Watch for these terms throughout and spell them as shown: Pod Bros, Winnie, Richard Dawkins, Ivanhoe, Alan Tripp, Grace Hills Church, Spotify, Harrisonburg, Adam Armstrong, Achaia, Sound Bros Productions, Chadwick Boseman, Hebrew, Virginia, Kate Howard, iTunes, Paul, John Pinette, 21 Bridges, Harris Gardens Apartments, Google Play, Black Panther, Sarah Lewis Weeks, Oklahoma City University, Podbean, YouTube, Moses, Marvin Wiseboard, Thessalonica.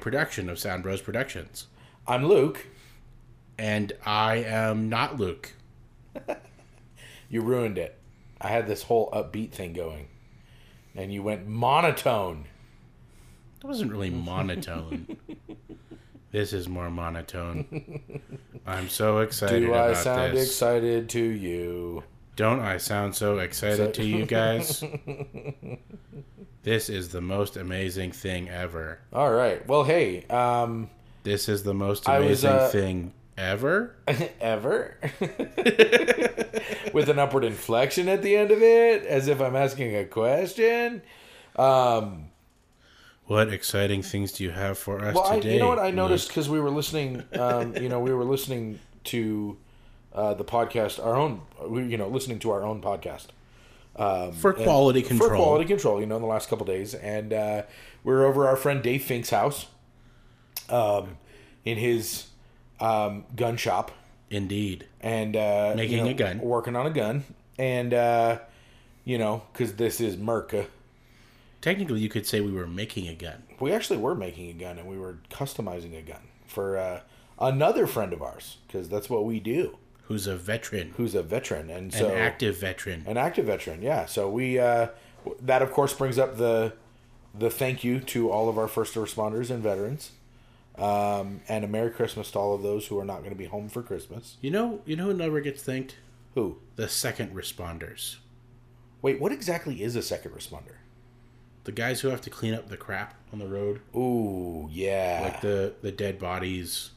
Production of Sound Bros Productions. I'm Luke. And I am not Luke. You ruined it. I had this whole upbeat thing going. And you went monotone. That wasn't really monotone. This is more monotone. I'm so excited about this. Do I sound excited to you? Don't I sound so excited to you guys? This is the most amazing thing ever. All right. Well, hey. This is the most amazing thing ever? Ever? With an upward inflection at the end of it, as if I'm asking a question. What exciting things do you have for us today? You know what I noticed, because we were listening. We were listening to the podcast, listening to our own podcast. For quality control. For quality control, in the last couple days. And we were over our friend Dave Fink's house in his gun shop. Indeed. And making a gun. Working on a gun. And, because this is Merca. Technically, you could say we were making a gun. We actually were making a gun, and we were customizing a gun for another friend of ours, because that's what we do. Who's a veteran. And so, an active veteran, yeah. So we, that of course brings up the thank you to all of our first responders and veterans. And a Merry Christmas to all of those who are not going to be home for Christmas. You know who never gets thanked? Who? The second responders. Wait, what exactly is a second responder? The guys who have to clean up the crap on the road. Ooh, yeah. Like the dead bodies,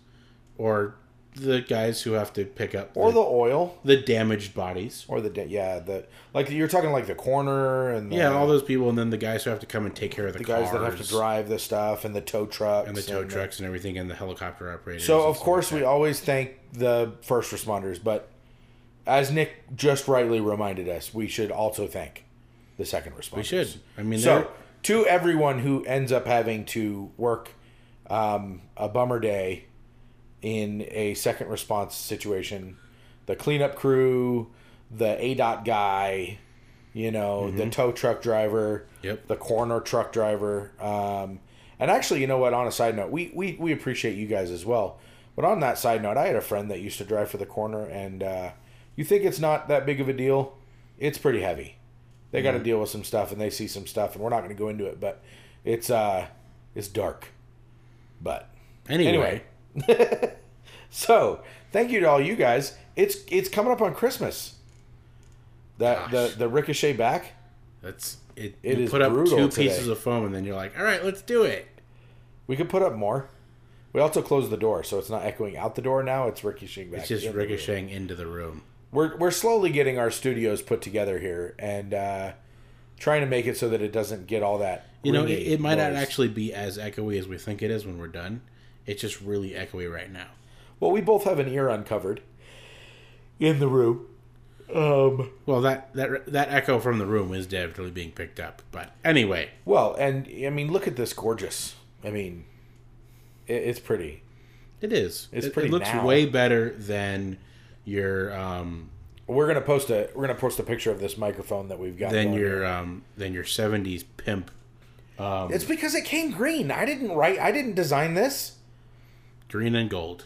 or the guys who have to pick up, or the oil, the damaged bodies, or you're talking like the coroner and all those people, and then the guys who have to come and take care of the cars, guys that have to drive the stuff, and the tow trucks and everything, and the helicopter operators. So of course we always thank the first responders, but as Nick just rightly reminded us, we should also thank the second responders. We should. I mean, so to everyone who ends up having to work a bummer day in a second response situation, the cleanup crew, the ADOT guy, the tow truck driver, the corner truck driver. And actually, you know what, on a side note, we appreciate you guys as well. But on that side note, I had a friend that used to drive for the corner, and you think it's not that big of a deal? It's pretty heavy. They got to deal with some stuff, and they see some stuff, and we're not going to go into it, but it's dark. But anyway. So, thank you to all you guys. It's coming up on Christmas. The ricochet back. It is put up two pieces of foam, and then you're like, all right, let's do it. We could put up more. We also closed the door, so it's not echoing out the door now. It's ricocheting back. It's just ricocheting into the room. We're slowly getting our studios put together here, and trying to make it so that it doesn't get all that. It might not actually be as echoey as we think it is when we're done. It's just really echoey right now. Well, we both have an ear uncovered in the room. Well, that echo from the room is definitely being picked up. But anyway. Well, and I mean, look at this gorgeous. I mean, it's pretty. It is. It's pretty. It looks way better than your. We're gonna post a picture of this microphone that we've got. Than your 70s pimp. It's because it came green. I didn't design this. Green and gold.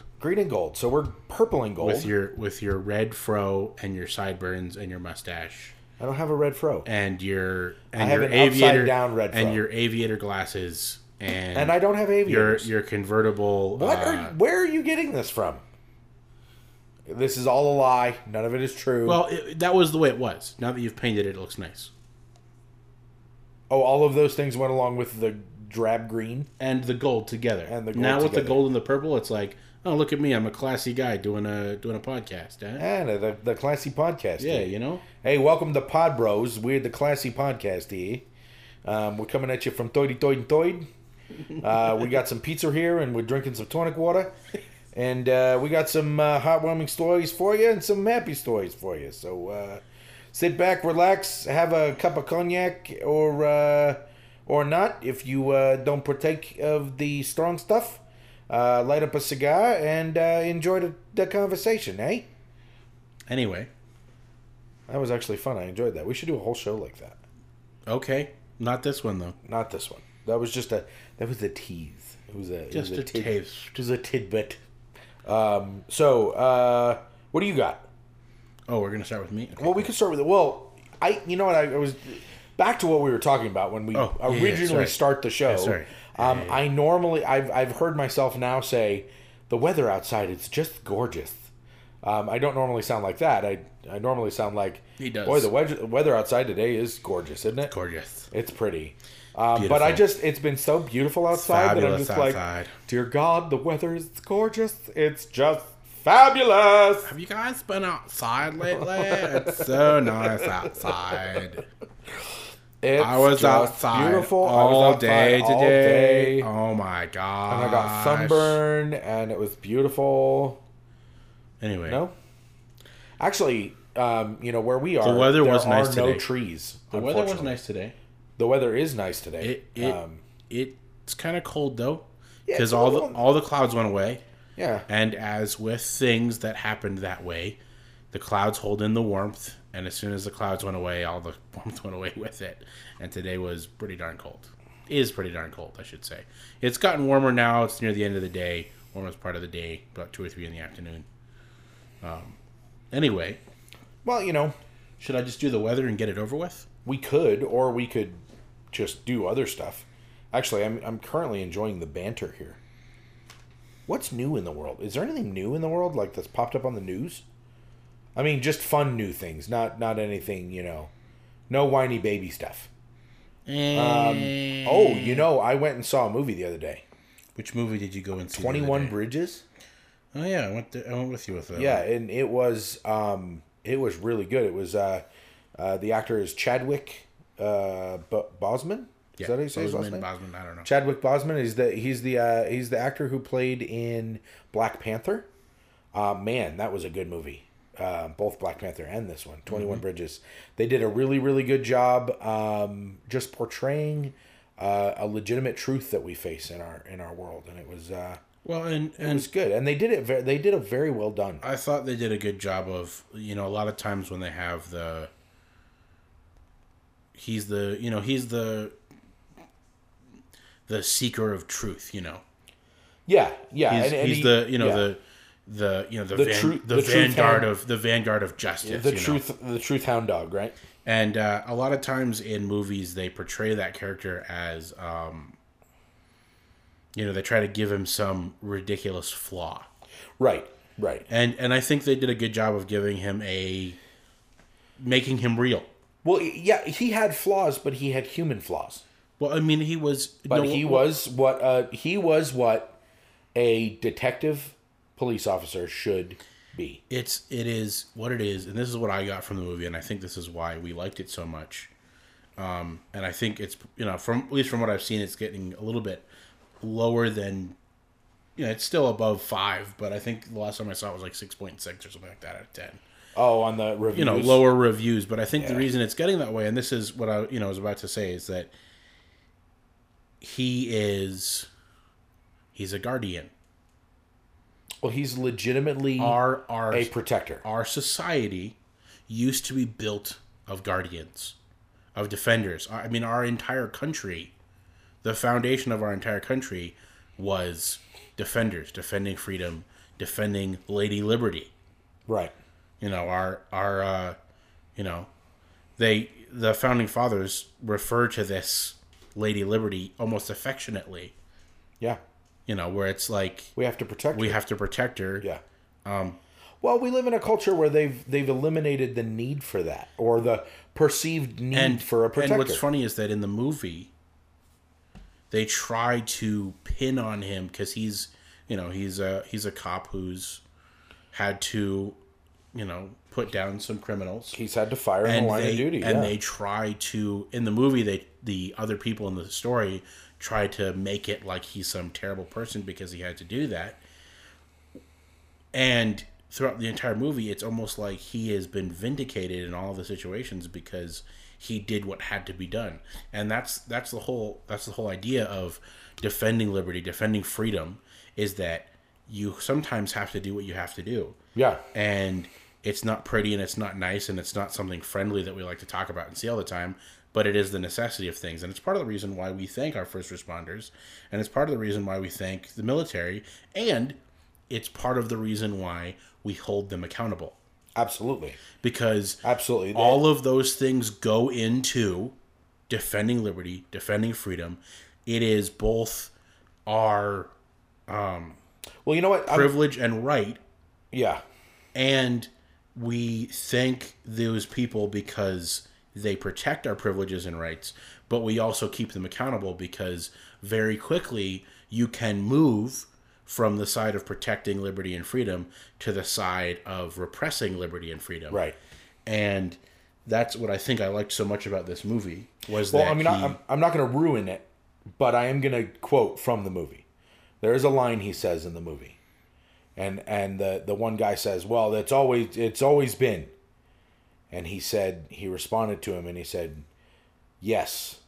So we're purple and gold. With your red fro and your sideburns and your mustache. I don't have a red fro. And your aviator glasses. And I don't have aviators. Your convertible. Where are you getting this from? This is all a lie. None of it is true. Well, that was the way it was. Now that you've painted it, it looks nice. Oh, all of those things went along with the drab green. And the gold together. And the gold now together. With the gold and the purple, it's like, oh, look at me. I'm a classy guy doing a podcast. Eh? Yeah, the classy podcast. Yeah, here. You know? Hey, welcome to Pod Bros. We're the classy podcast here. We're coming at you from Thoid. We got some pizza here, and we're drinking some tonic water. And we got some heartwarming stories for you and some happy stories for you. So sit back, relax, have a cup of cognac or not. If you don't partake of the strong stuff, light up a cigar and enjoy the conversation, eh? Anyway. That was actually fun. I enjoyed that. We should do a whole show like that. Okay. Not this one, though. Not this one. That was just a tease. It was a taste. It was a tidbit. So, what do you got? Oh, we're gonna start with me. Okay. Well, we can start with it. Well, I was back to what we were talking about when we originally start the show. Yeah, sorry. I normally I've heard myself now say, the weather outside, it's just gorgeous. I don't normally sound like that. I normally sound like he does. Boy, the weather outside today is gorgeous, isn't it? It's gorgeous. It's pretty. But it's been so beautiful outside that I'm just outside. Like, dear God, the weather is gorgeous. It's just fabulous. Have you guys been outside lately? It's so nice outside. I was outside all day today. Oh my God. And I got sunburn and it was beautiful. Anyway. No? Actually, where we are, the weather was nice today. There are no trees. The weather was nice today. The weather is nice today. It's kind of cold though, because all the clouds went away. Yeah. And as with things that happened that way, the clouds hold in the warmth, and as soon as the clouds went away, all the warmth went away with it. And today was pretty darn cold. Is pretty darn cold, I should say. It's gotten warmer now. It's near the end of the day, warmest part of the day, about 2 or 3 in the afternoon. Anyway, well, should I just do the weather and get it over with? We could, or we could. Just do other stuff. Actually, I'm currently enjoying the banter here. What's new in the world? Is there anything new in the world like that's popped up on the news? I mean, just fun new things, not anything, no whiny baby stuff. I went and saw a movie the other day. Which movie did you go and see? 21 Bridges. Oh yeah, I went with you with that. Yeah, and it was really good. It was the actor is Chadwick Boseman? Is that how you say his last name? Boseman, I don't know. Chadwick Boseman is he's the actor who played in Black Panther. Man, that was a good movie. Both Black Panther and this one, 21 Bridges. They did a really, really good job just portraying a legitimate truth that we face in our world, and it was it was good. And they did it very well done. I thought they did a good job of, a lot of times when they have he's the seeker of truth, Yeah, yeah. He's the vanguard of justice. Yeah, the truth hound dog, right? And a lot of times in movies, they portray that character as, they try to give him some ridiculous flaw. Right. And I think they did a good job of making him real. Well, yeah, he had flaws, but he had human flaws. Well, I mean, he was what a detective police officer should be. It is what it is, and this is what I got from the movie, and I think this is why we liked it so much. And I think it's, at least from what I've seen, it's getting a little bit lower than, it's still above 5, but I think the last time I saw it was like 6.6 or something like that out of 10. Oh, on the reviews. Lower reviews. But I think the reason it's getting that way, and this is what I was about to say, is that he's a guardian. Well, he's legitimately our a protector. Our society used to be built of guardians, of defenders. I mean, our entire country, the foundation of our entire country was defenders, defending freedom, defending Lady Liberty. Right. The founding fathers refer to this Lady Liberty almost affectionately. Yeah. Where it's like, we have to protect her. Yeah. Well, we live in a culture where they've eliminated the need for that, or the perceived need for a protector. And what's funny is that in the movie, they try to pin on him because he's, you know, he's a cop who's had to, you know, put down some criminals. He's had to fire in the line of duty. And they try to, in the movie, the other people in the story try to make it like he's some terrible person because he had to do that. And throughout the entire movie, it's almost like he has been vindicated in all the situations because he did what had to be done. And that's the whole idea of defending liberty, defending freedom, is that you sometimes have to do what you have to do. Yeah. And it's not pretty and it's not nice and it's not something friendly that we like to talk about and see all the time, but it is the necessity of things. And it's part of the reason why we thank our first responders, and it's part of the reason why we thank the military, and it's part of the reason why we hold them accountable. Absolutely. Because absolutely, all of those things go into defending liberty, defending freedom. It is both our well, you know what? Privilege and right. Yeah. And we thank those people because they protect our privileges and rights, but we also keep them accountable because very quickly you can move from the side of protecting liberty and freedom to the side of repressing liberty and freedom. Right. And that's what I think I liked so much about this movie was that. Well, I mean, I'm not going to ruin it, but I am going to quote from the movie. There is a line he says in the movie. And the one guy says, well, it's always been. And he said, he responded to him and he said, yes,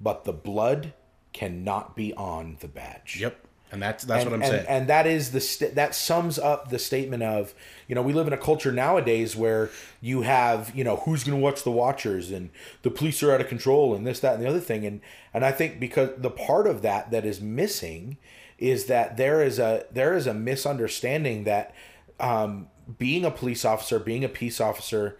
but the blood cannot be on the badge. Yep. And that's what I'm saying. And that is that sums up the statement of, you know, we live in a culture nowadays where you have, you know, who's going to watch the watchers and the police are out of control and this, that, and the other thing. And I think because the part of that is missing is that there is a misunderstanding that being a police officer, being a peace officer,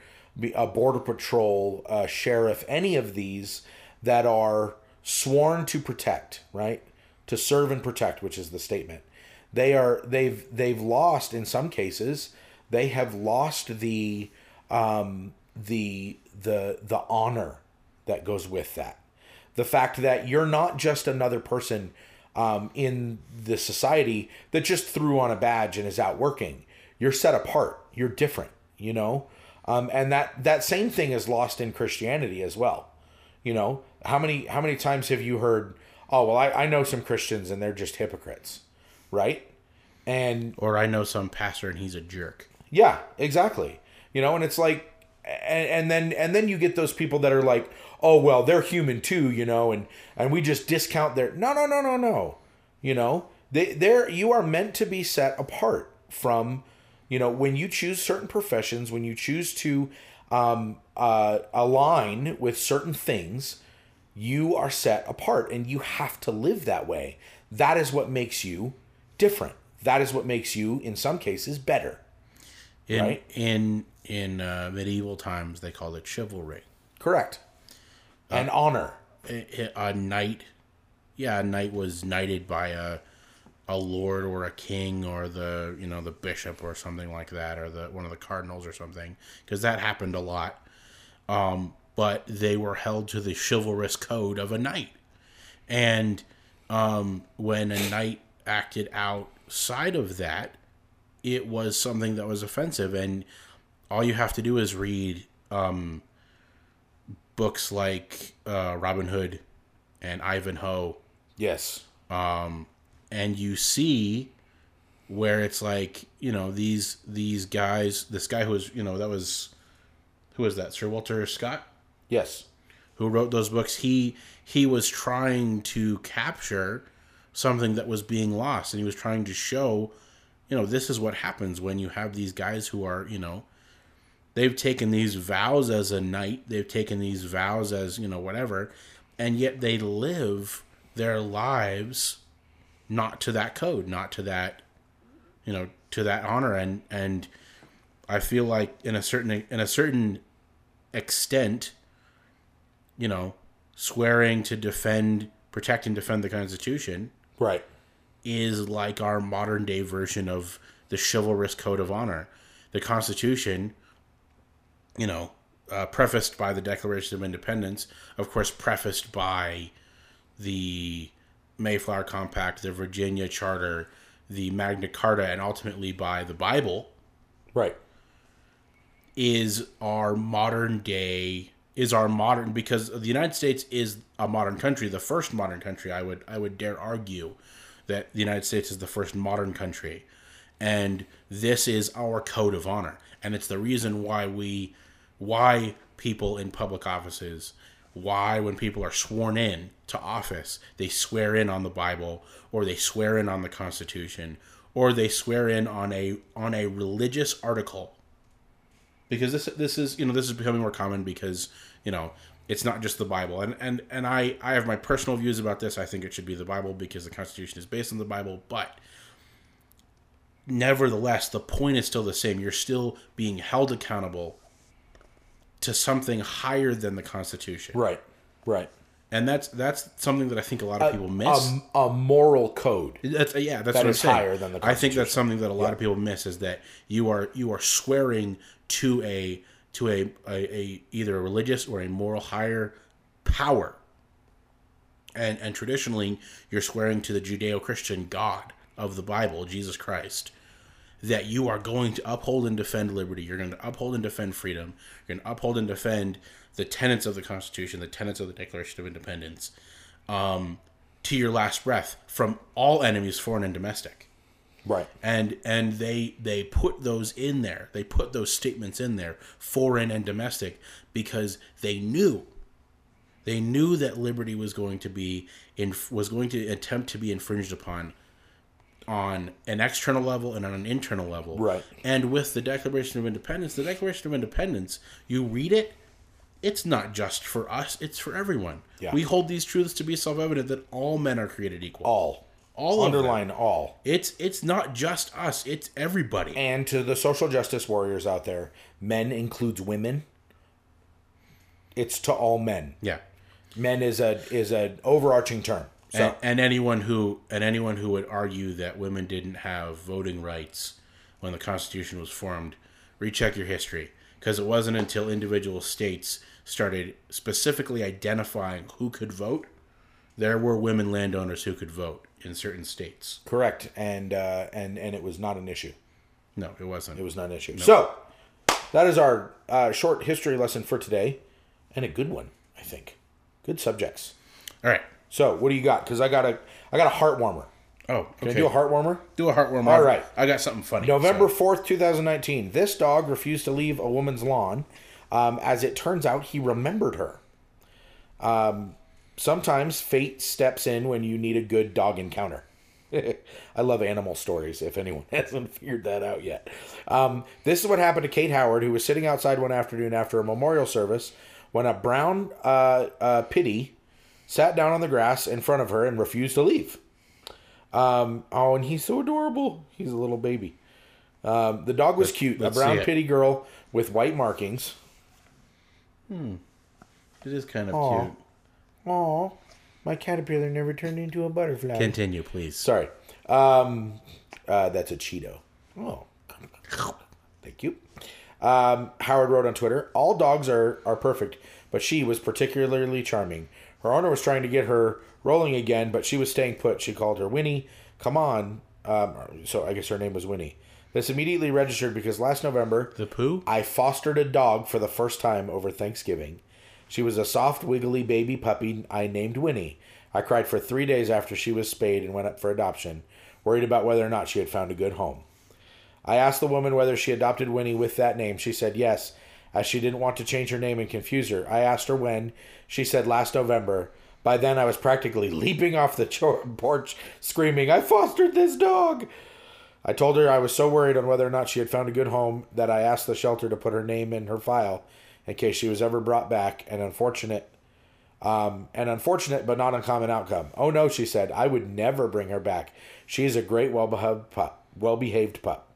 a border patrol, a sheriff, any of these that are sworn to protect, right? To serve and protect, which is the statement. They've lost, in some cases, they have lost the honor that goes with that. The fact that you're not just another person in the society that just threw on a badge and is out working. You're set apart. You're different, you know? And that same thing is lost in Christianity as well. You know, how many times have you heard, oh, well, I know some Christians and they're just hypocrites, right? Or I know some pastor and he's a jerk. Yeah, exactly. You know, and it's like, and then you get those people that are like, oh, well, they're human too, you know, and we just discount their, no. You know, you are meant to be set apart from, you know, when you choose certain professions, when you choose to align with certain things, you are set apart and you have to live that way. That is what makes you different. That is what makes you, in some cases, better. Right? In medieval times, they called it chivalry. Correct. And honor. A knight. Yeah, a knight was knighted by a lord or a king or the, you know, the bishop or something like that, or the one of the cardinals or something, because that happened a lot. But they were held to the chivalrous code of a knight. And when a knight acted outside of that, it was something that was offensive. And all you have to do is read books like Robin Hood and Ivanhoe. Yes. And you see where it's like, you know, these guys, this guy who was, you know, that was, who was that? Sir Walter Scott? Yes. Who wrote those books. He was trying to capture something that was being lost, and he was trying to show, you know, this is what happens when you have these guys who are, you know, they've taken these vows as a knight, they've taken these vows as, you know, whatever, and yet they live their lives not to that code, not to that, you know, to that honor. And I feel like in a certain extent, you know, swearing to protect and defend the Constitution, right, is like our modern day version of the chivalrous code of honor. The Constitution, you know, prefaced by the Declaration of Independence, of course, prefaced by the Mayflower Compact, the Virginia Charter, the Magna Carta, and ultimately by the Bible, right, is our modern, because the United States is a modern country, the first modern country. I would dare argue that the United States is the first modern country, and this is our code of honor, and it's the reason why people in public offices, why when people are sworn in to office, they swear in on the Bible, or they swear in on the Constitution, or they swear in on a religious article. Because this is becoming more common because, it's not just the Bible. And I have my personal views about this. I think it should be the Bible because the Constitution is based on the Bible. But nevertheless, the point is still the same. You're still being held accountable to something higher than the Constitution. Right. And that's something that I think a lot of people miss. A moral code. That's what I'm saying. Higher than the Constitution. I think that's something that a lot of people miss, is that you are swearing to a either a religious or a moral higher power. And traditionally, you're swearing to the Judeo-Christian God of the Bible, Jesus Christ, that you are going to uphold and defend liberty. You're going to uphold and defend freedom. You're going to uphold and defend the tenets of the Constitution, the tenets of the Declaration of Independence, to your last breath, from all enemies, foreign and domestic. Right. And they put those in there. They put those statements in there, foreign and domestic, because they knew that liberty was going to attempt to be infringed upon on an external level and on an internal level. Right. And with the Declaration of Independence, you read it, it's not just for us, it's for everyone. Yeah. We hold these truths to be self-evident, that all men are created equal. All underline all. It's not just us, it's everybody. And to the social justice warriors out there, men includes women. It's to all men. Yeah. Men is an overarching term. So. And anyone who would argue that women didn't have voting rights when the Constitution was formed, recheck your history, because it wasn't until individual states started specifically identifying who could vote. There were women landowners who could vote in certain states. Correct, and it was not an issue. No, it wasn't. It was not an issue. Nope. So that is our short history lesson for today, and a good one, I think. Good subjects. All right. So, what do you got? Because I got a heart warmer. Oh, okay. Can I do a heart warmer? Do a heart warmer. All right. I got something funny. November 4th, 2019. This dog refused to leave a woman's lawn. As it turns out, he remembered her. Sometimes fate steps in when you need a good dog encounter. I love animal stories, if anyone hasn't figured that out yet. This is what happened to Kate Howard, who was sitting outside one afternoon after a memorial service when a brown pitty sat down on the grass in front of her and refused to leave. And he's so adorable. He's a little baby. The dog was cute. A brown pitty girl with white markings. It is kind of cute. Aw. My caterpillar never turned into a butterfly. Continue, please. Sorry. That's a Cheeto. Oh. Thank you. Howard wrote on Twitter, all dogs are perfect, but she was particularly charming. Her owner was trying to get her rolling again, but she was staying put. She called her Winnie. Come on. So I guess her name was Winnie. This immediately registered because last November... The poo? I fostered a dog for the first time over Thanksgiving. She was a soft, wiggly baby puppy I named Winnie. I cried for 3 days after she was spayed and went up for adoption, worried about whether or not she had found a good home. I asked the woman whether she adopted Winnie with that name. She said yes, as she didn't want to change her name and confuse her. I asked her when. She said last November. By then, I was practically leaping off the porch, screaming, I fostered this dog! I told her I was so worried on whether or not she had found a good home that I asked the shelter to put her name in her file in case she was ever brought back, an unfortunate but not uncommon outcome. Oh no, she said, I would never bring her back. She is a great, well-behaved pup.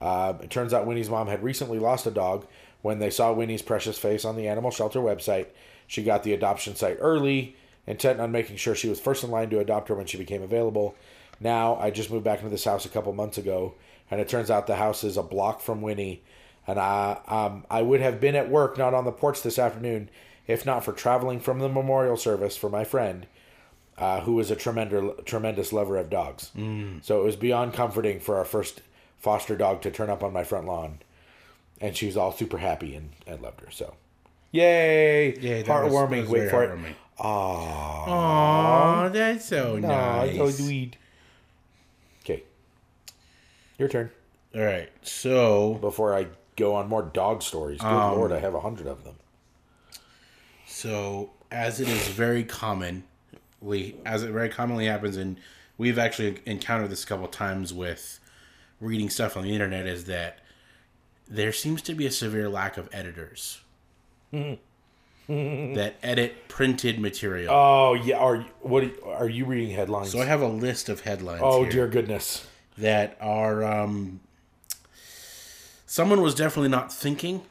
It turns out Winnie's mom had recently lost a dog. When they saw Winnie's precious face on the animal shelter website, she got the adoption site early, intent on making sure she was first in line to adopt her when she became available. Now, I just moved back into this house a couple months ago, and it turns out the house is a block from Winnie, and I would have been at work, not on the porch this afternoon, if not for traveling from the memorial service for my friend. who was a tremendous lover of dogs. Mm. So it was beyond comforting for our first foster dog to turn up on my front lawn. And she was all super happy and loved her. So, yay! Yay, heartwarming. Was wait for heartwarming. It. Aww. Aww, that's so nice. So sweet. Okay. Your turn. All right, so... Before I go on more dog stories. Good Lord, I have 100 of them. So, as it is very commonly happens, and we've actually encountered this a couple times with reading stuff on the internet, is that there seems to be a severe lack of editors that edit printed material. Oh, yeah. Are you reading headlines? So I have a list of headlines. Oh, here, dear goodness. That are... someone was definitely not thinking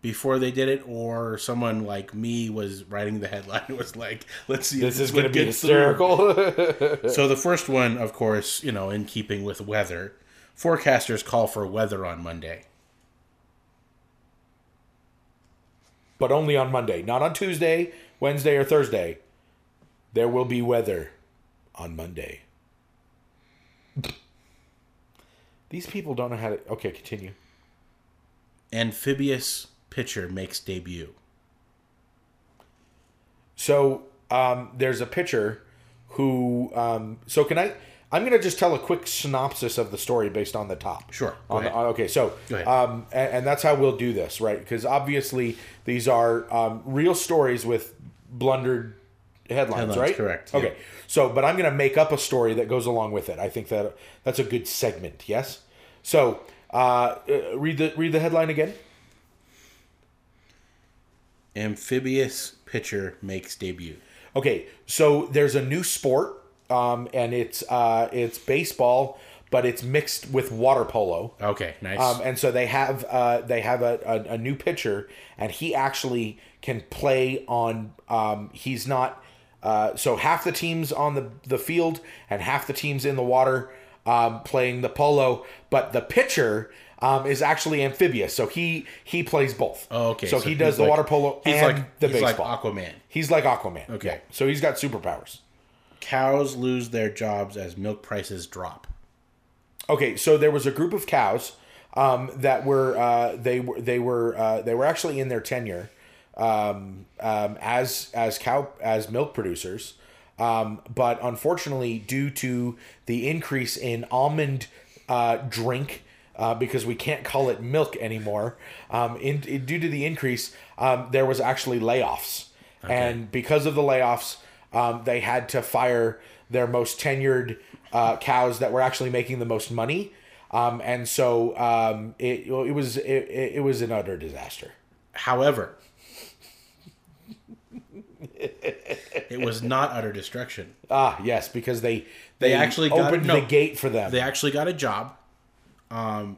before they did it, or someone like me was writing the headline. It was like, let's see. This is going to be hysterical. So the first one, of course, you know, in keeping with weather, forecasters call for weather on Monday. But only on Monday, not on Tuesday, Wednesday, or Thursday. There will be weather on Monday. These people don't know how to... Okay, continue. Amphibious pitcher makes debut. So, there's a pitcher who... so, can I... I'm going to just tell a quick synopsis of the story based on the top. Sure. Go ahead. And that's how we'll do this, right? Because obviously these are real stories with blundered headlines, right? Correct. Okay. Yeah. So, but I'm going to make up a story that goes along with it. I think that's a good segment. Yes. So, read the headline again. Amphibious pitcher makes debut. Okay. So there's a new sport, and it's baseball, but it's mixed with water polo. Okay. Nice. And so they have a new pitcher, and he actually can play on. He's not. So half the team's on the field and half the team's in the water playing the polo, but the pitcher is actually amphibious, so he plays both. Oh, okay. So he does the water polo and the baseball. He's like Aquaman. Okay. Yeah. So he's got superpowers. Cows lose their jobs as milk prices drop. Okay, so there was a group of cows that were they were actually in their tenure. As milk producers, but unfortunately, due to the increase in almond drink, because we can't call it milk anymore, due to the increase, there was actually layoffs, okay. And because of the layoffs, they had to fire their most tenured cows that were actually making the most money, and so it was an utter disaster. However. It was not utter destruction. Ah, yes, because they actually opened the gate for them. They actually got a job.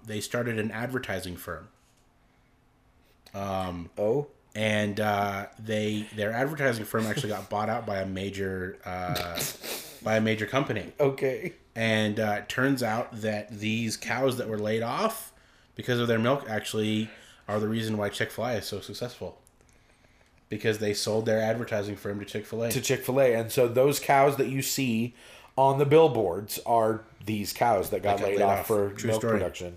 They started an advertising firm. Their advertising firm actually got bought out by a major company. Okay, and it turns out that these cows that were laid off because of their milk actually are the reason why Chick-fil-A is so successful. Because they sold their advertising firm to Chick-fil-A. And so those cows that you see on the billboards are these cows that got laid off for true milk story. Production.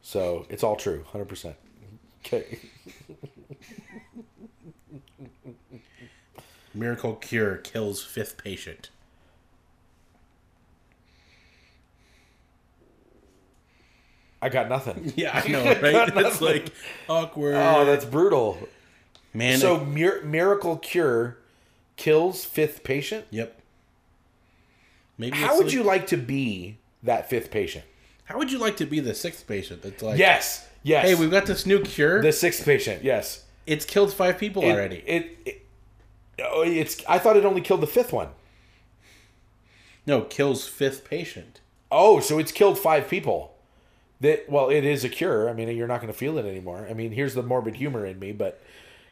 So it's all true, 100%. Okay. Miracle cure kills fifth patient. I got nothing. Yeah, I know, right? It's like awkward. Oh, that's brutal. Man, so miracle cure kills fifth patient? Yep. Maybe. How would you like to be that fifth patient? How would you like to be the sixth patient? That's like yes. Hey, we've got this new cure. The sixth patient, yes. It's killed 5 people already. I thought it only killed the fifth one. No, kills fifth patient. Oh, so it's killed 5 people. It is a cure. I mean, you're not going to feel it anymore. I mean, here's the morbid humor in me, but.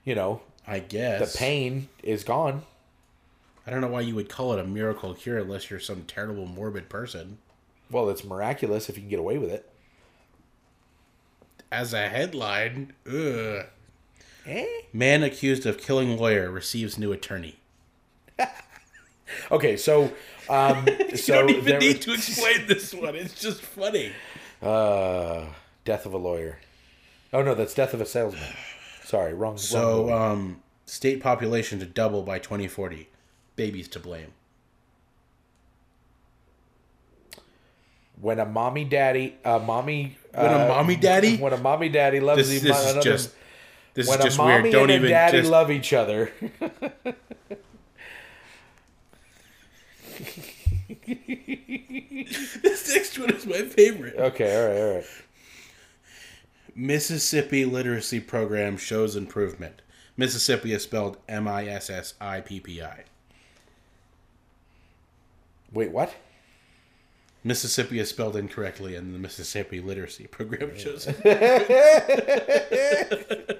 You know, I guess the pain is gone. I don't know why you would call it a miracle cure unless you're some terrible morbid person. Well, it's miraculous if you can get away with it. As a headline, ugh. Man accused of killing lawyer receives new attorney. Okay, so you don't even need to explain this one. It's just funny. Death of a lawyer. Oh no, that's death of a salesman. Sorry, wrong. So, wrong state population to double by 2040. Babies to blame. When a mommy daddy, when a mommy daddy loves each other. This is just weird. Don't even. When a mommy and a daddy love each other. This next one is my favorite. Okay, all right. Mississippi literacy program shows improvement. Mississippi is spelled MISSIPPI. Wait, what? Mississippi is spelled incorrectly in the Mississippi literacy program shows improvement.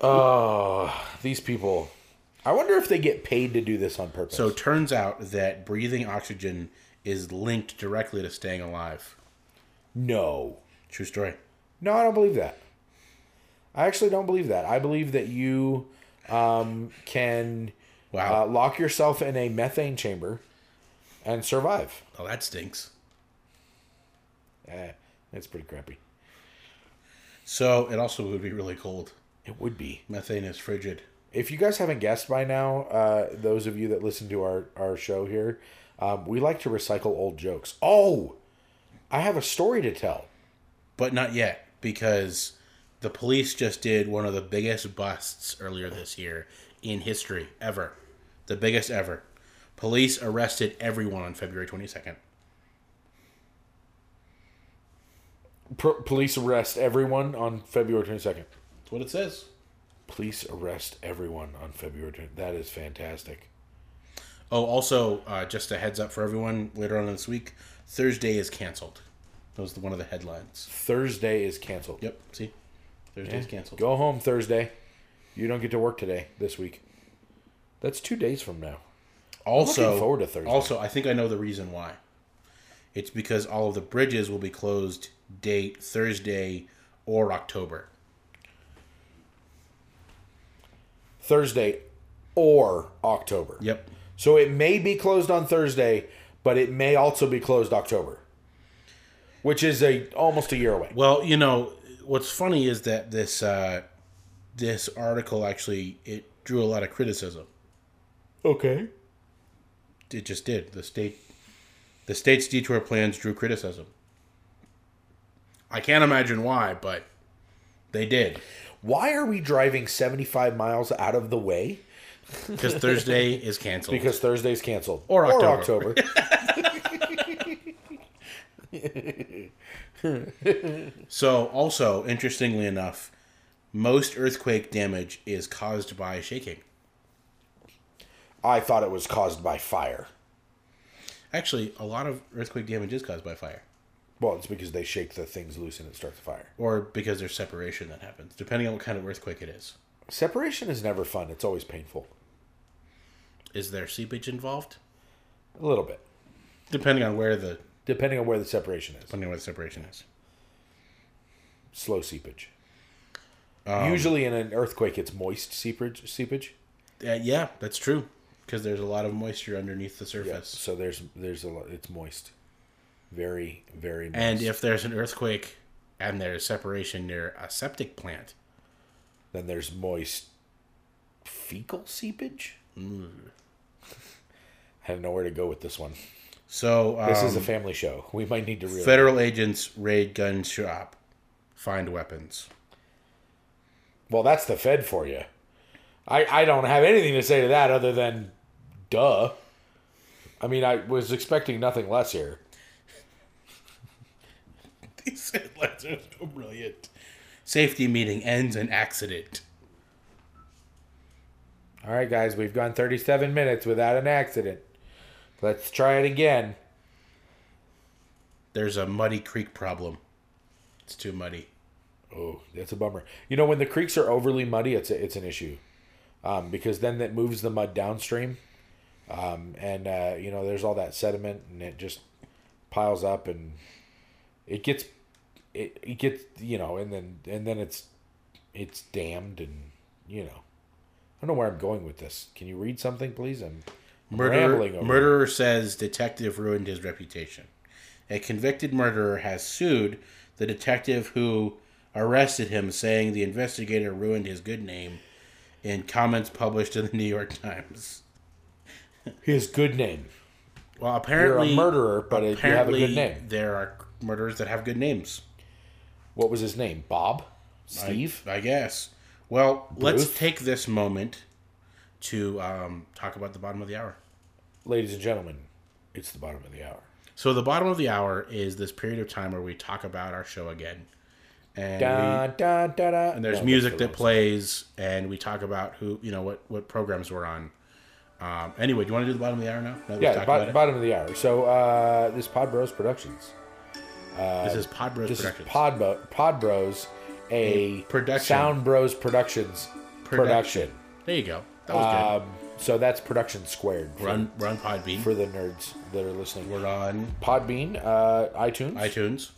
Oh, these people. I wonder if they get paid to do this on purpose. So it turns out that breathing oxygen is linked directly to staying alive. No. True story. No, I don't believe that. I actually don't believe that. I believe that you can lock yourself in a methane chamber and survive. Oh, that stinks. That's pretty crappy. So it also would be really cold. It would be. Methane is frigid. If you guys haven't guessed by now, those of you that listen to our show here, we like to recycle old jokes. Oh, I have a story to tell. But not yet, because the police just did one of the biggest busts earlier this year in history, ever. The biggest ever. Police arrested everyone on February 22nd. Police arrest everyone on February 22nd. That's what it says. Police arrest everyone on February 20th. That is fantastic. Oh, also, just a heads up for everyone, later on this week, Thursday is canceled. That was one of the headlines. Thursday is canceled. Yep, see? Thursday is canceled. Go home, Thursday. You don't get to work today, this week. That's 2 days from now. Also, I'm looking forward to Thursday. Also, I think I know the reason why. It's because all of the bridges will be closed date Thursday or October. Thursday or October. Yep. So it may be closed on Thursday, but it may also be closed October, which is almost a year away. Well, you know, what's funny is that this this article actually, it drew a lot of criticism. Okay. It just did. The state's detour plans drew criticism. I can't imagine why, but they did. Why are we driving 75 miles out of the way? Because Thursday is canceled. Because Thursday's canceled. Or October. So, also, interestingly enough, most earthquake damage is caused by shaking. I thought it was caused by fire. Actually, a lot of earthquake damage is caused by fire. Well, it's because they shake the things loose and it starts a fire. Or because there's separation that happens, depending on what kind of earthquake it is. Separation is never fun. It's always painful. Is there seepage involved? A little bit. Depending on where the separation is. Slow seepage. Usually in an earthquake, it's moist seepage. Yeah, that's true. Because there's a lot of moisture underneath the surface. Yeah, so there's a lot. It's moist. Very, very moist. And if there's an earthquake and there's separation near a septic plant, then there's moist fecal seepage? I don't know where to go with this one. So this is a family show. We might need to realize. Federal agents raid gun shop, find weapons. Well, that's the Fed for you. I don't have anything to say to that other than, duh. I mean, I was expecting nothing less here. These headlines are so brilliant. Safety meeting ends in accident. All right, guys, we've gone 37 minutes without an accident. Let's try it again. There's a muddy creek problem. It's too muddy. Oh, that's a bummer. You know, when the creeks are overly muddy, it's an issue. Because then that moves the mud downstream. And you know, there's all that sediment, and it just piles up, and it gets you know, and then it's dammed, and you know, I don't know where I'm going with this. Can you read something, please? I'm Murderer says detective ruined his reputation. A convicted murderer has sued the detective who arrested him, saying the investigator ruined his good name in comments published in the New York Times. His good name. Well, apparently... You're a murderer, but you have a good name. There are murderers that have good names. What was his name? Bob? Steve? I guess. Well, Bruce? Let's take this moment to talk about the bottom of the hour. Ladies and gentlemen, it's the bottom of the hour. So the bottom of the hour is this period of time where we talk about our show again. And, and there's music that plays, and we talk about who, you know, what programs we're on. Anyway, do you want to do the bottom of the hour now? Bottom of the hour. So this is Pod Bros Productions. This is Pod Bros, a production. Sound Bros Productions production. There you go. That was good. So that's production squared. We're on Podbean. For the nerds that are listening. We're on Podbean, iTunes.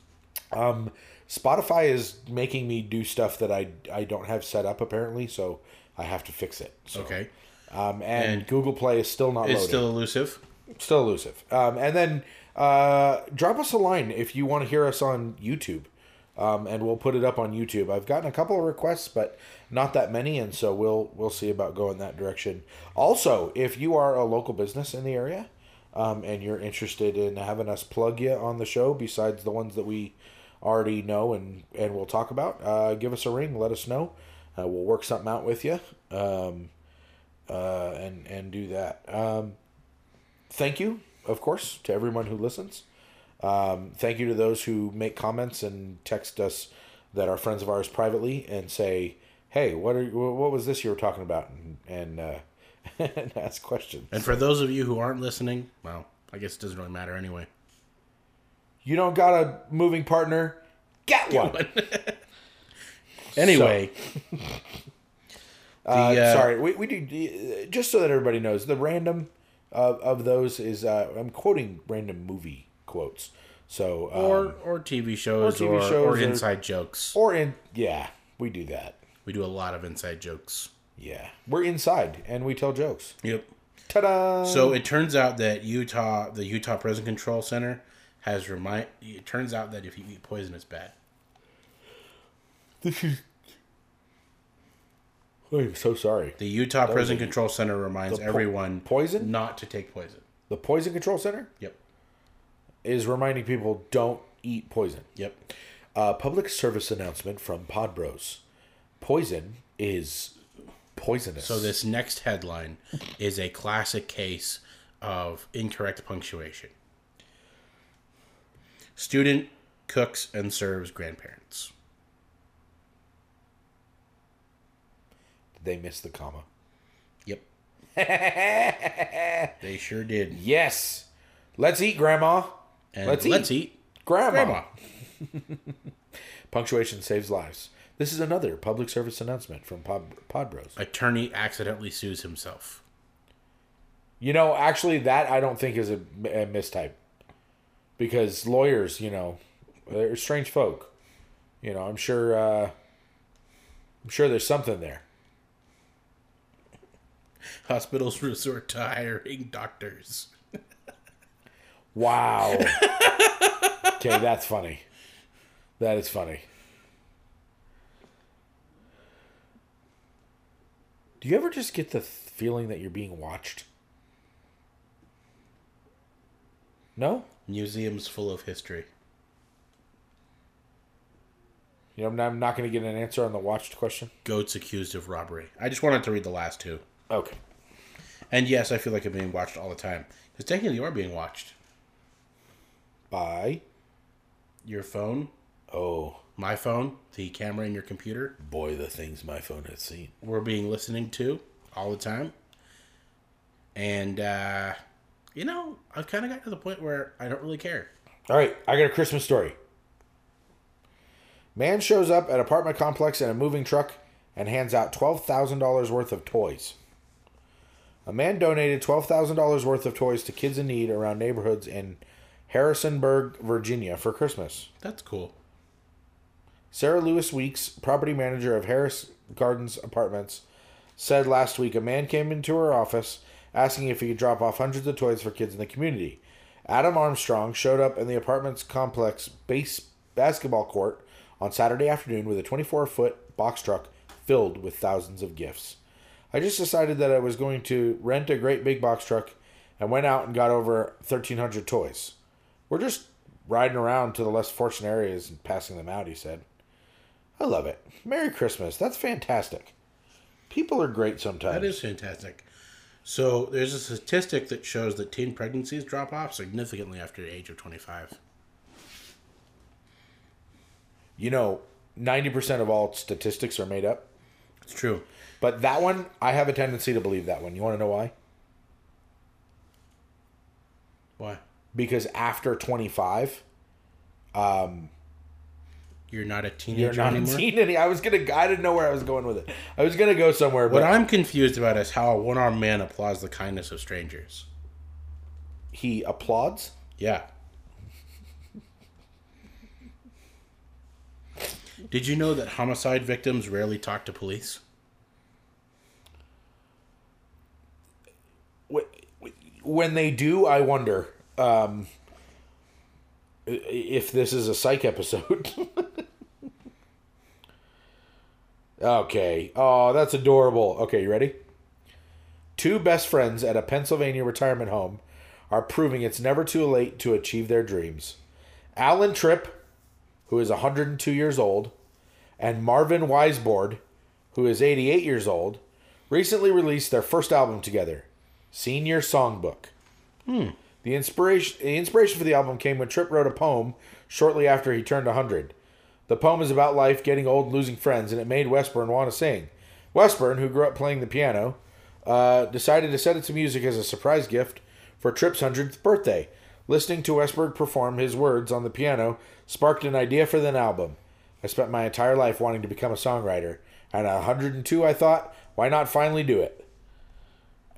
Spotify is making me do stuff that I don't have set up, apparently, so I have to fix it. So. Okay. And Google Play is still not loaded. It's still elusive. And then drop us a line if you want to hear us on YouTube, and we'll put it up on YouTube. I've gotten a couple of requests, but not that many, and so we'll see about going that direction. Also, if you are a local business in the area, and you're interested in having us plug you on the show, besides the ones that we already know and we'll talk about, give us a ring. Let us know. We'll work something out with you. And do that. Thank you, of course, to everyone who listens. Thank you to those who make comments and text us that are friends of ours privately and say, "Hey, what was this you were talking about?" and and ask questions. And for those of you who aren't listening, well, I guess it doesn't really matter anyway. You don't got a moving partner? Get one. Anyway. Sorry, we do, just so that everybody knows, the random of those is, I'm quoting random movie quotes. So or TV shows or inside jokes. We do that. We do a lot of inside jokes. Yeah. We're inside and we tell jokes. Yep. Ta-da! So it turns out that the Utah Prison Control Center it turns out that if you eat poison, it's bad. I'm so sorry. The Utah Prison Control Center reminds everyone poison not to take poison. The Poison Control Center? Yep. Is reminding people don't eat poison. Yep. Public service announcement from Pod Bros. Poison is poisonous. So this next headline is a classic case of incorrect punctuation. Student cooks and serves grandparents. They missed the comma. Yep. They sure did. Yes. Let's eat, Grandma. And let's eat. Grandma. Punctuation saves lives. This is another public service announcement from Pod Bros. Attorney accidentally sues himself. You know, actually, that I don't think is a mistype. Because lawyers, you know, they're strange folk. You know, I'm sure there's something there. Hospitals resort to hiring doctors. Wow. Okay, that's funny. That is funny. Do you ever just get the feeling that you're being watched? No? Museums full of history. You know, I'm not going to get an answer on the watched question. Goats accused of robbery. I just wanted to read the last two. Okay. And yes, I feel like I'm being watched all the time. Because technically you are being watched. By? Your phone. Oh. My phone. The camera in your computer. Boy, the things my phone has seen. We're being listened to all the time. And, you know, I've kind of gotten to the point where I don't really care. All right, I got a Christmas story. Man shows up at apartment complex in a moving truck and hands out $12,000 worth of toys. A man donated $12,000 worth of toys to kids in need around neighborhoods in Harrisonburg, Virginia for Christmas. That's cool. Sarah Lewis Weeks, property manager of Harris Gardens Apartments, said last week a man came into her office asking if he could drop off hundreds of toys for kids in the community. Adam Armstrong showed up in the apartment's complex base basketball court on Saturday afternoon with a 24-foot box truck filled with thousands of gifts. I just decided that I was going to rent a great big box truck and went out and got over 1,300 toys. We're just riding around to the less fortunate areas and passing them out, he said. I love it. Merry Christmas. That's fantastic. People are great sometimes. That is fantastic. So there's a statistic that shows that teen pregnancies drop off significantly after the age of 25. You know, 90% of all statistics are made up. It's true. But that one, I have a tendency to believe that one. You want to know why? Why? Because after 25, you're not a teenager anymore? You're not a teenager. I didn't know where I was going with it. I was going to go somewhere. But what I'm confused about is how a one-armed man applauds the kindness of strangers. He applauds? Yeah. Did you know that homicide victims rarely talk to police? When they do, I wonder if this is a psych episode. Okay. Oh, that's adorable. Okay, you ready? Two best friends at a Pennsylvania retirement home are proving it's never too late to achieve their dreams. Alan Tripp, who is 102 years old, and Marvin Wiseboard, who is 88 years old, recently released their first album together, Senior Songbook. The inspiration for the album came when Tripp wrote a poem shortly after he turned 100. The poem is about life, getting old, losing friends, and it made Westburn want to sing. Westburn, who grew up playing the piano, decided to set it to music as a surprise gift for Tripp's 100th birthday. Listening to Westburn perform his words on the piano sparked an idea for an album. I spent my entire life wanting to become a songwriter, and at 102 I thought, why not finally do it?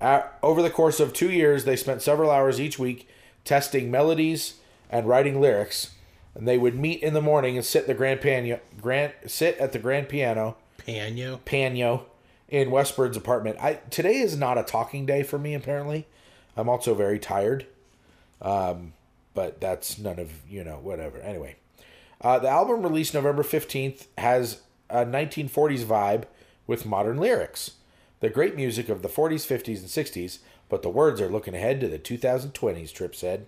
Over the course of 2 years, they spent several hours each week testing melodies and writing lyrics, and they would meet in the morning and sit at the grand piano. Piano in Westbird's apartment. Today is not a talking day for me. Apparently, I'm also very tired. But that's none of whatever. Anyway, the album released November 15th has a 1940s vibe with modern lyrics. The great music of the 40s, 50s, and 60s, but the words are looking ahead to the 2020s, Tripp said.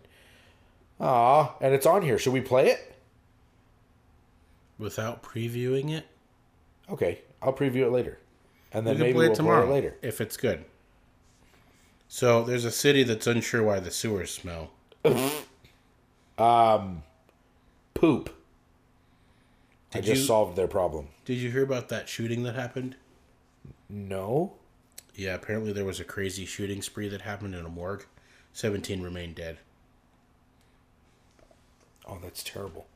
Aw, and it's on here. Should we play it? Without previewing it? Okay, I'll preview it later. And then maybe we'll play it later. If it's good. So, there's a city that's unsure why the sewers smell. Poop. I just solved their problem. Did you hear about that shooting that happened? No. Yeah, apparently there was a crazy shooting spree that happened in a morgue. 17 remained dead. Oh, that's terrible.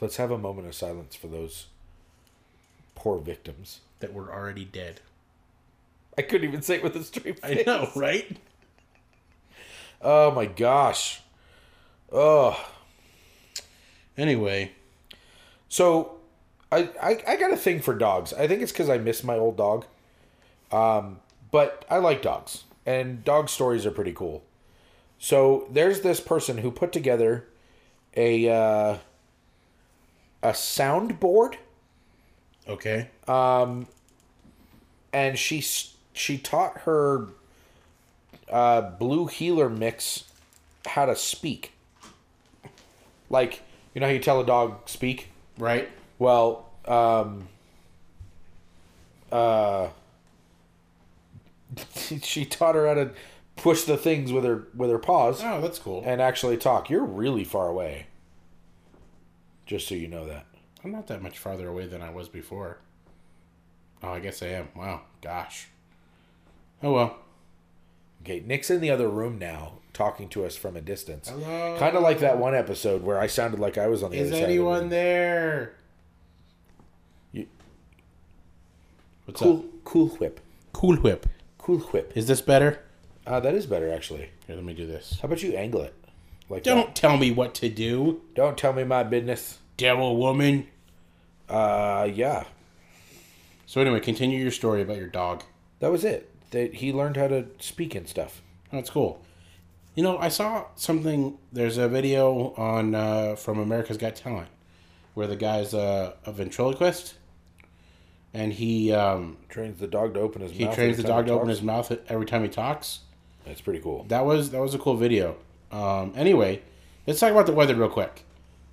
Let's have a moment of silence for those poor victims. That were already dead. I couldn't even say it with a straight face. I know, right? Oh, my gosh. Oh. Anyway. So... I got a thing for dogs. I think it's because I miss my old dog. But I like dogs. And dog stories are pretty cool. So there's this person who put together a soundboard. Okay. And she taught her blue heeler mix how to speak. Like, you know how you tell a dog speak? Right. Well, she taught her how to push the things with her paws. Oh, that's cool. And actually talk. You're really far away. Just so you know that. I'm not that much farther away than I was before. Oh, I guess I am. Wow. Gosh. Oh, well. Okay, Nick's in the other room now, talking to us from a distance. Hello. Kind of like that one episode where I sounded like I was on the other side of the room. Is anyone there? What's cool up? Cool whip. Is this better? That is better, actually. Here, let me do this. How about you angle it? Like, don't tell me what to do. Don't tell me my business. Devil woman. Yeah. So anyway, continue your story about your dog. That was it. that he learned how to speak and stuff. That's cool. You know, I saw something. There's a video on from America's Got Talent where the guy's a ventriloquist, and he trains the dog to open his mouth. He trains the dog to open his mouth every time he talks. That's pretty cool. That was a cool video. Anyway, let's talk about the weather real quick.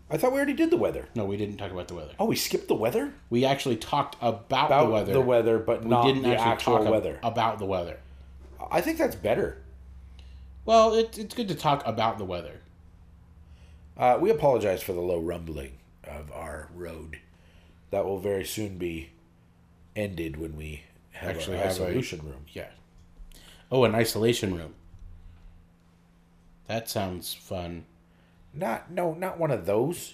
I thought we already did the weather. No, we didn't talk about the weather. Oh, we skipped the weather? We actually talked about the weather. The weather, but we not didn't the actually actual talk weather. About the weather. I think that's better. Well, it's good to talk about the weather. We apologize for the low rumbling of our road. That will very soon be ended when we have actually an isolation room. Yeah. Oh, an isolation room. That sounds fun. Not one of those.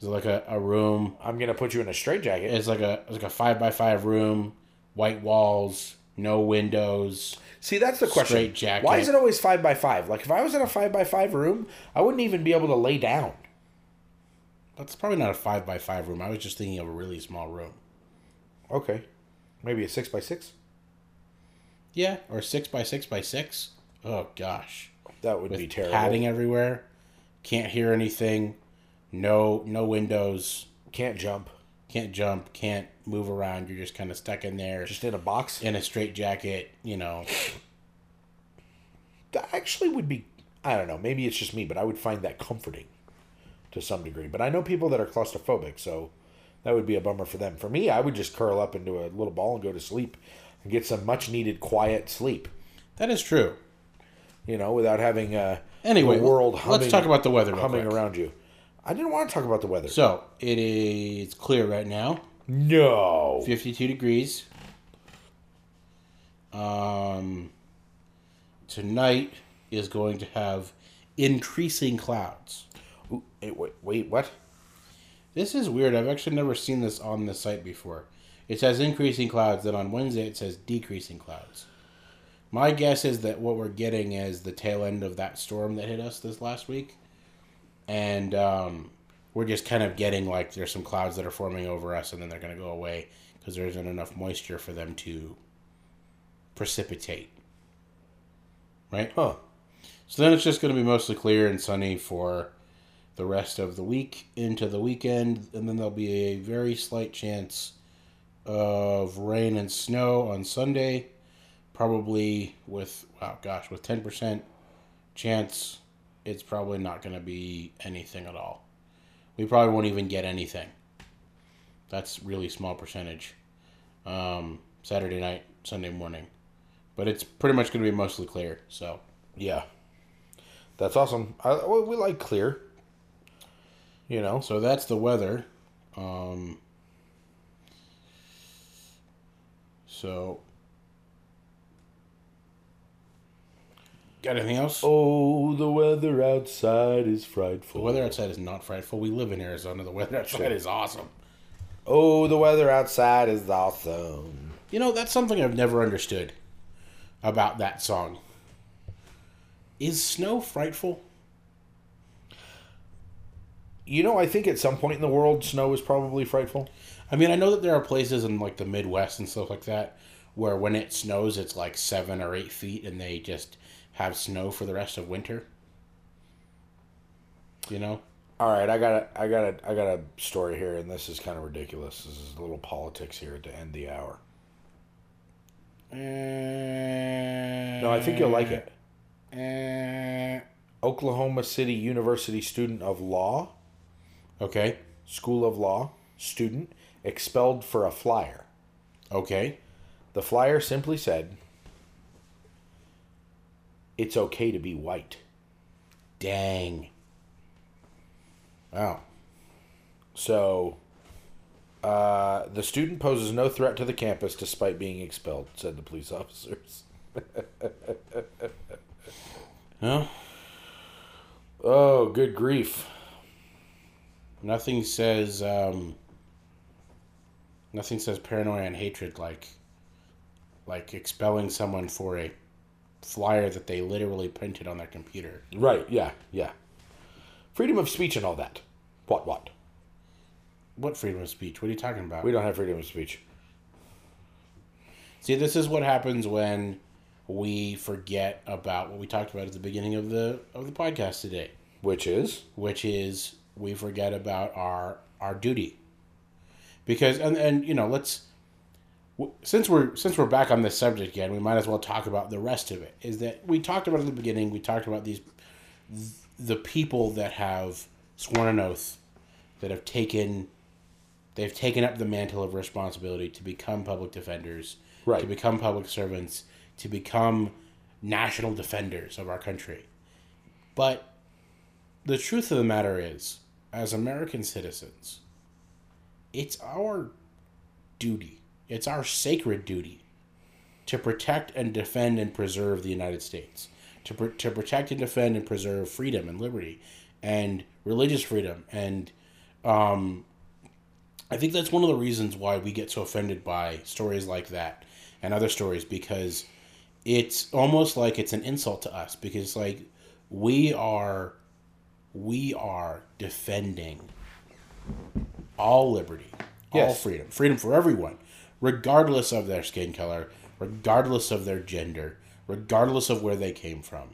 Is it like a room? I'm gonna put you in a straitjacket. It's like a 5x5 room, white walls, no windows. See, that's the question. Straitjacket. Why is it always 5x5? Like if I was in a 5x5 room, I wouldn't even be able to lay down. That's probably not a 5x5 room. I was just thinking of a really small room. Okay, maybe a 6x6. Yeah, or 6x6x6. Oh gosh, that would be terrible. Padding everywhere. Can't hear anything, no windows. Can't jump, can't move around. You're just kind of stuck in there. Just in a box? In a straitjacket, you know. That actually would be, I don't know, maybe it's just me, but I would find that comforting to some degree. But I know people that are claustrophobic, so that would be a bummer for them. For me, I would just curl up into a little ball and go to sleep and get some much-needed quiet sleep. That is true. You know, without having Anyway, world humming, let's talk about the weather. Humming around you. I didn't want to talk about the weather. So, it's clear right now. No. 52 degrees. Tonight is going to have increasing clouds. Ooh, wait, what? This is weird. I've actually never seen this on this site before. It says increasing clouds, then on Wednesday it says decreasing clouds. My guess is that what we're getting is the tail end of that storm that hit us this last week. And we're just kind of getting, like, there's some clouds that are forming over us, and then they're going to go away because there isn't enough moisture for them to precipitate. Right? Huh. So then it's just going to be mostly clear and sunny for the rest of the week into the weekend. And then there'll be a very slight chance of rain and snow on Sunday. Probably with 10% chance, it's probably not going to be anything at all. We probably won't even get anything. That's really small percentage. Saturday night, Sunday morning. But it's pretty much going to be mostly clear, so. Yeah. That's awesome. We like clear. You know? So that's the weather. Got anything else? Oh, the weather outside is frightful. The weather outside is not frightful. We live in Arizona. The weather outside is awesome. Oh, the weather outside is awesome. You know, that's something I've never understood about that song. Is snow frightful? You know, I think at some point in the world, snow is probably frightful. I mean, I know that there are places in, like, the Midwest and stuff like that where when it snows, it's, like, 7 or 8 feet and they just have snow for the rest of winter. You know? All right, I got a story here, and this is kind of ridiculous. This is a little politics here to end the hour. No, I think you'll like it. Oklahoma City University student of law. Okay. School of law student expelled for a flyer. Okay. The flyer simply said, "It's okay to be white." Dang. Wow. So, the student poses no threat to the campus despite being expelled, said the police officers. Huh? Oh, good grief. Nothing says paranoia and hatred like expelling someone for a flyer that they literally printed on their computer. Right, yeah. Freedom of speech and all that. What? What freedom of speech? What are you talking about? We don't have freedom of speech. See, this is what happens when we forget about what we talked about at the beginning of the podcast today. Which is we forget about our duty. Because and you know, since we're back on this subject again, we might as well talk about the rest of it. Is that we talked about at the beginning, we talked about the people that have sworn an oath, that have taken up the mantle of responsibility to become public defenders, right, to become public servants, to become national defenders of our country. But the truth of the matter is, as American citizens, it's our duty, it's our sacred duty to protect and defend and preserve the United States, to protect and defend and preserve freedom and liberty and religious freedom. And I think that's one of the reasons why we get so offended by stories like that and other stories, because it's almost like it's an insult to us, because like we are defending all liberty, all freedom for everyone, regardless of their skin color, regardless of their gender, regardless of where they came from.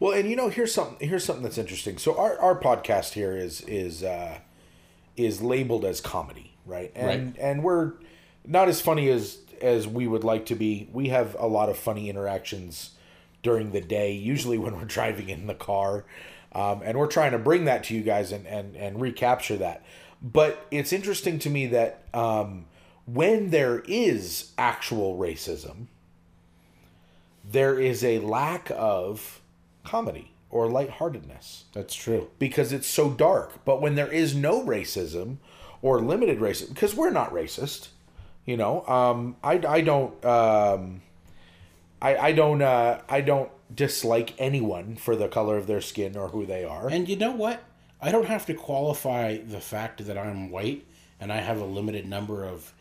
Well, and you know, here's something that's interesting. So our podcast here is labeled as comedy, right? And we're not as funny as we would like to be. We have a lot of funny interactions during the day, usually when we're driving in the car. And we're trying to bring that to you guys and recapture that. But it's interesting to me that when there is actual racism, there is a lack of comedy or lightheartedness. That's true. Because it's so dark. But when there is no racism or limited racism, because we're not racist, you know, I don't dislike anyone for the color of their skin or who they are. And you know what? I don't have to qualify the fact that I'm white and I have a limited number of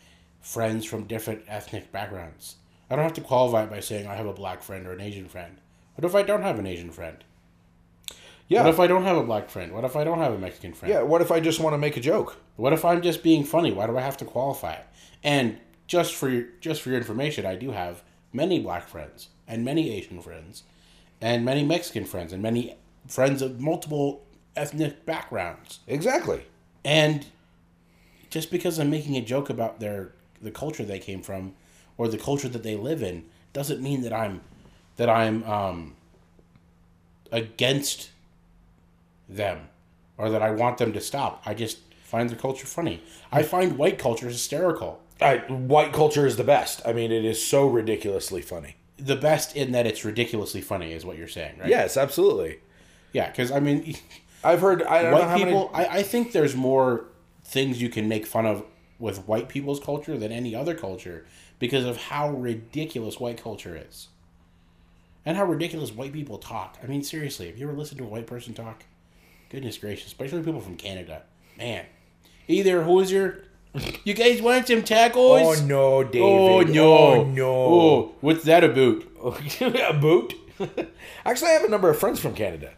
friends from different ethnic backgrounds. I don't have to qualify it by saying I have a black friend or an Asian friend. What if I don't have an Asian friend? Yeah. What if I don't have a black friend? What if I don't have a Mexican friend? Yeah, what if I just want to make a joke? What if I'm just being funny? Why do I have to qualify it? And just for your information, I do have many black friends and many Asian friends and many Mexican friends and many friends of multiple ethnic backgrounds. Exactly. And just because I'm making a joke about the culture they came from or the culture that they live in doesn't mean that I'm against them or that I want them to stop. I just find their culture funny. I find white culture hysterical. White culture is the best. I mean, it is so ridiculously funny. The best in that it's ridiculously funny is what you're saying, right? Yes, absolutely. Yeah, because, I mean, I've heard... I don't white know how people... Many... I think there's more things you can make fun of with white people's culture than any other culture because of how ridiculous white culture is. And how ridiculous white people talk. I mean, seriously, have you ever listened to a white person talk? Goodness gracious. Especially people from Canada. Man. Either Hoosier... You guys want some tacos? Oh, no, David. Oh, no. Oh, no. Oh, what's that about? A boot? Actually, I have a number of friends from Canada.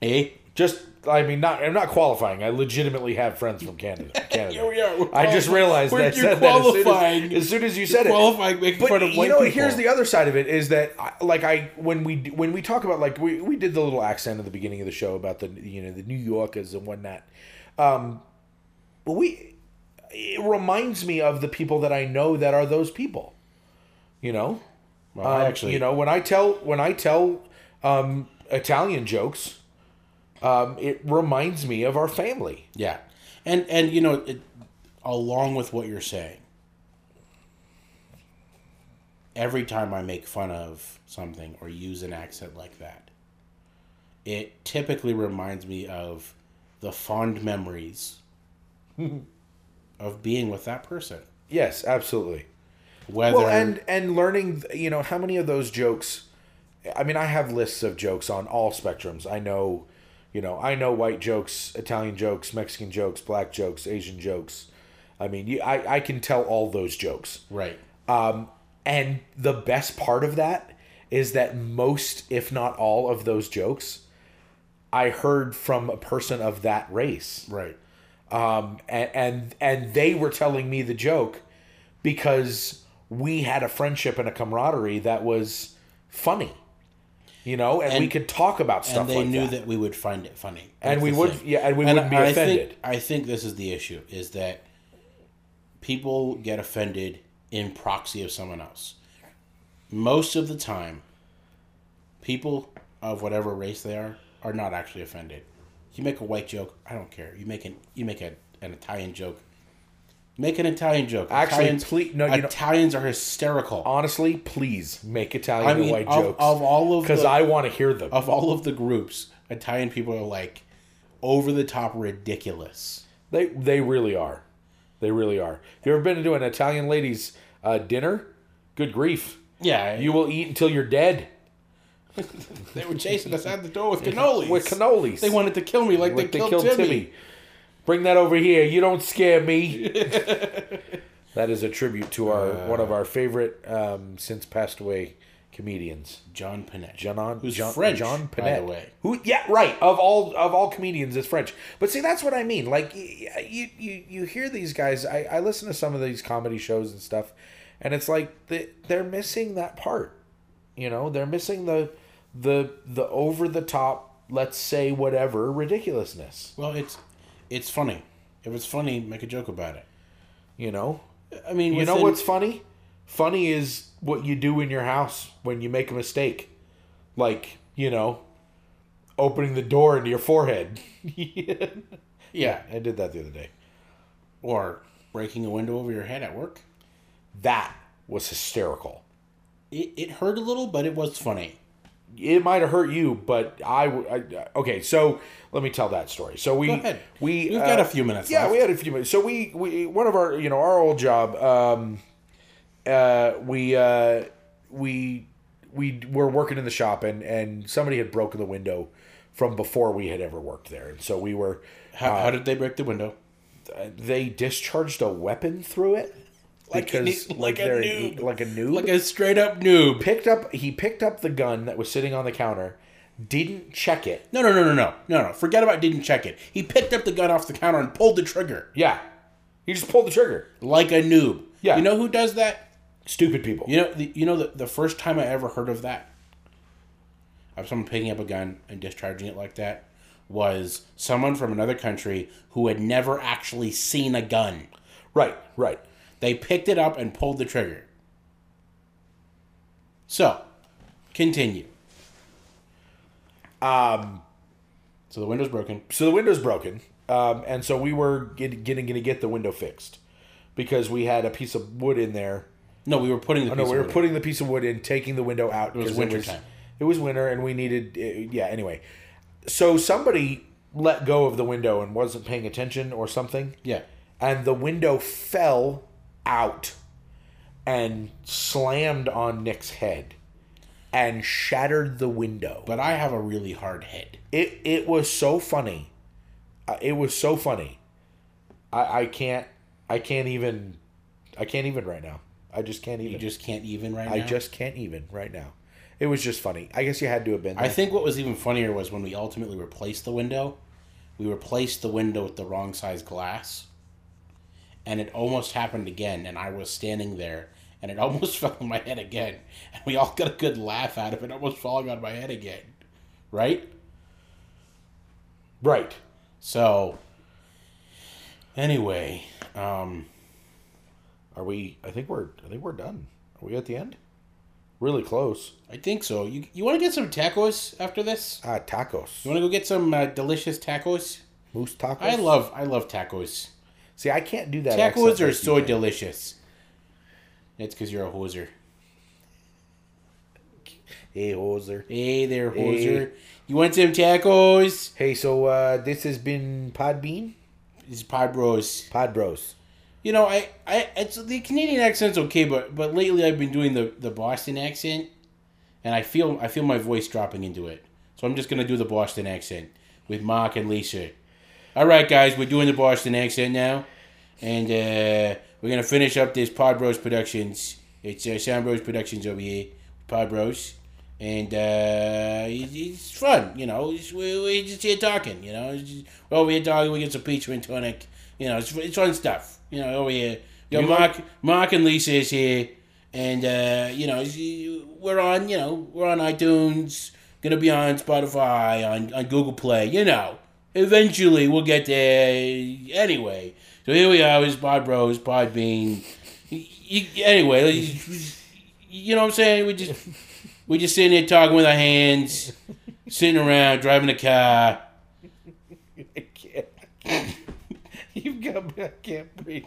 Eh? Just, I mean, I'm not qualifying. I legitimately have friends from Canada. Yeah, we are. I just realized that you're qualifying. That as soon as you said it. Qualifying, making fun of white people. Here's the other side of it is that, when we talk about, like, we did the little accent at the beginning of the show about the New Yorkers and whatnot. It reminds me of the people that I know that are those people, you know. Well, actually, you know, when I tell Italian jokes, it reminds me of our family. Yeah, and you know, along with what you're saying, every time I make fun of something or use an accent like that, it typically reminds me of the fond memories. Of being with that person. Yes, absolutely. And learning, you know, how many of those jokes... I mean, I have lists of jokes on all spectrums. I know white jokes, Italian jokes, Mexican jokes, black jokes, Asian jokes. I mean, I can tell all those jokes. Right. And the best part of that is that most, if not all, of those jokes I heard from a person of that race. Right. And they were telling me the joke because we had a friendship and a camaraderie that was funny. You know, and we could talk about stuff like that. And they knew that we would find it funny. And we would, yeah, and we wouldn't be offended. I think this is the issue, is that people get offended in proxy of someone else. Most of the time, people of whatever race they are not actually offended. You make a white joke, I don't care. You make an Italian joke. Make an Italian joke. Actually, Italians are hysterical. Honestly, please make Italian white jokes. Of all of, because I want to hear them. Of all of the groups, Italian people are like over the top ridiculous. They really are. They really are. You ever been to an Italian lady's dinner? Good grief! Yeah, you will eat until you're dead. They were chasing us out the door with cannolis. They wanted to kill me like they killed Timmy. Bring that over here. You don't scare me. That is a tribute to one of our favorite since passed away comedians, John Pinette. Who's French? John Pinette, by the way. Who? Yeah, right. Of all comedians, is French. But see, that's what I mean. Like you hear these guys. I listen to some of these comedy shows and stuff, and it's like they're missing that part. You know, they're missing the over the top. Let's say whatever ridiculousness. Well, It's funny. If it's funny, make a joke about it. You know? I mean, you know what's funny? Funny is what you do in your house when you make a mistake. Like, you know, opening the door into your forehead. Yeah, I did that the other day. Or breaking a window over your head at work. That was hysterical. It hurt a little, but it was funny. It might have hurt you, but okay, so let me tell that story. So we've got a few minutes left. Yeah, we had a few minutes. So we one of our, you know, our old job, we were working in the shop and somebody had broken the window from before we had ever worked there. And so we were... How did they break the window? They discharged a weapon through it. Like a straight up noob. He picked up the gun that was sitting on the counter, didn't check it. No. Forget about didn't check it. He picked up the gun off the counter and pulled the trigger. Yeah, he just pulled the trigger like a noob. Yeah, you know who does that? Stupid people. You know the first time I ever heard of that, of someone picking up a gun and discharging it like that, was someone from another country who had never actually seen a gun. Right. They picked it up and pulled the trigger. So, continue. So the window's broken. And so we were going to get the window fixed. Because we had a piece of wood in there. We were putting the piece of wood in, taking the window out. It was winter and we needed... anyway. So somebody let go of the window and wasn't paying attention or something. Yeah. And the window fell... out and slammed on Nick's head and shattered the window. But I have a really hard head. It was so funny. I can't even right now. I just can't even. You just can't even right now? I just can't even right now. It was just funny. I guess you had to have been there. I think what was even funnier was when we ultimately replaced the window. We replaced the window with the wrong size glass. And it almost happened again, and I was standing there, and it almost fell on my head again. And we all got a good laugh out of it almost falling on my head again. Right. So, anyway, I think we're done. Are we at the end? Really close. I think so. You want to get some tacos after this? Tacos. You want to go get some delicious tacos? Moose tacos? I love tacos. See, I can't do that. Tacos are so delicious. It's because you're a hoser. Hey, hoser. Hey there, hoser. Hey. You want some tacos? Hey, so this has been Podbean? This is Pod Bros. You know, it's the Canadian accent's okay, but lately I've been doing the Boston accent, and I feel my voice dropping into it. So I'm just going to do the Boston accent with Mark and Lisa. All right, guys, we're doing the Boston accent now, and we're going to finish up this Pod Bros Productions. It's Sound Bros Productions over here, Pod Bros, and it's fun, you know. We're just here talking, you know. We're over here talking, we get some pizza and tonic, you know, it's fun stuff, you know, over here. Mark and Lisa is here, And, you know, we're on iTunes, going to be on Spotify, on Google Play, you know. Eventually, we'll get there anyway. So here we are with Pod Bros, Podbean. Anyway, you know what I'm saying? We're just sitting there talking with our hands, sitting around, driving a car. I can't breathe.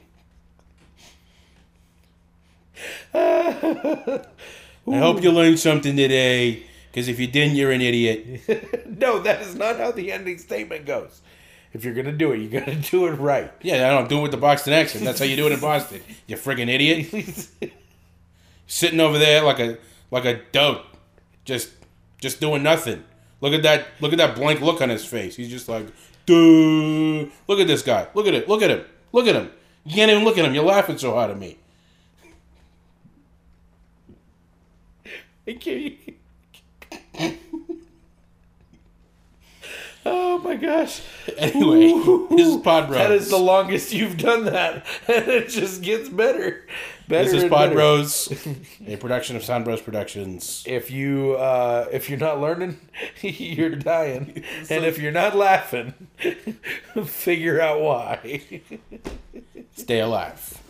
I hope you learned something today, because if you didn't, you're an idiot. No, that is not how the ending statement goes. If you're going to do it, you got to do it right. Yeah, I don't do it with the Boston accent. That's how you do it in Boston. You friggin' idiot. Sitting over there like a dope, just doing nothing. Look at that blank look on his face. He's just like, dude, look at this guy. Look at it. Look at him. Look at him. You can't even look at him. You're laughing so hard at me. Oh my gosh. Anyway, ooh, this is Pod Bros. That is the longest you've done that. And it just gets better. This is Pod Bros, a production of Sound Bros Productions. If you're not learning, you're dying. And if you're not laughing, figure out why. Stay alive.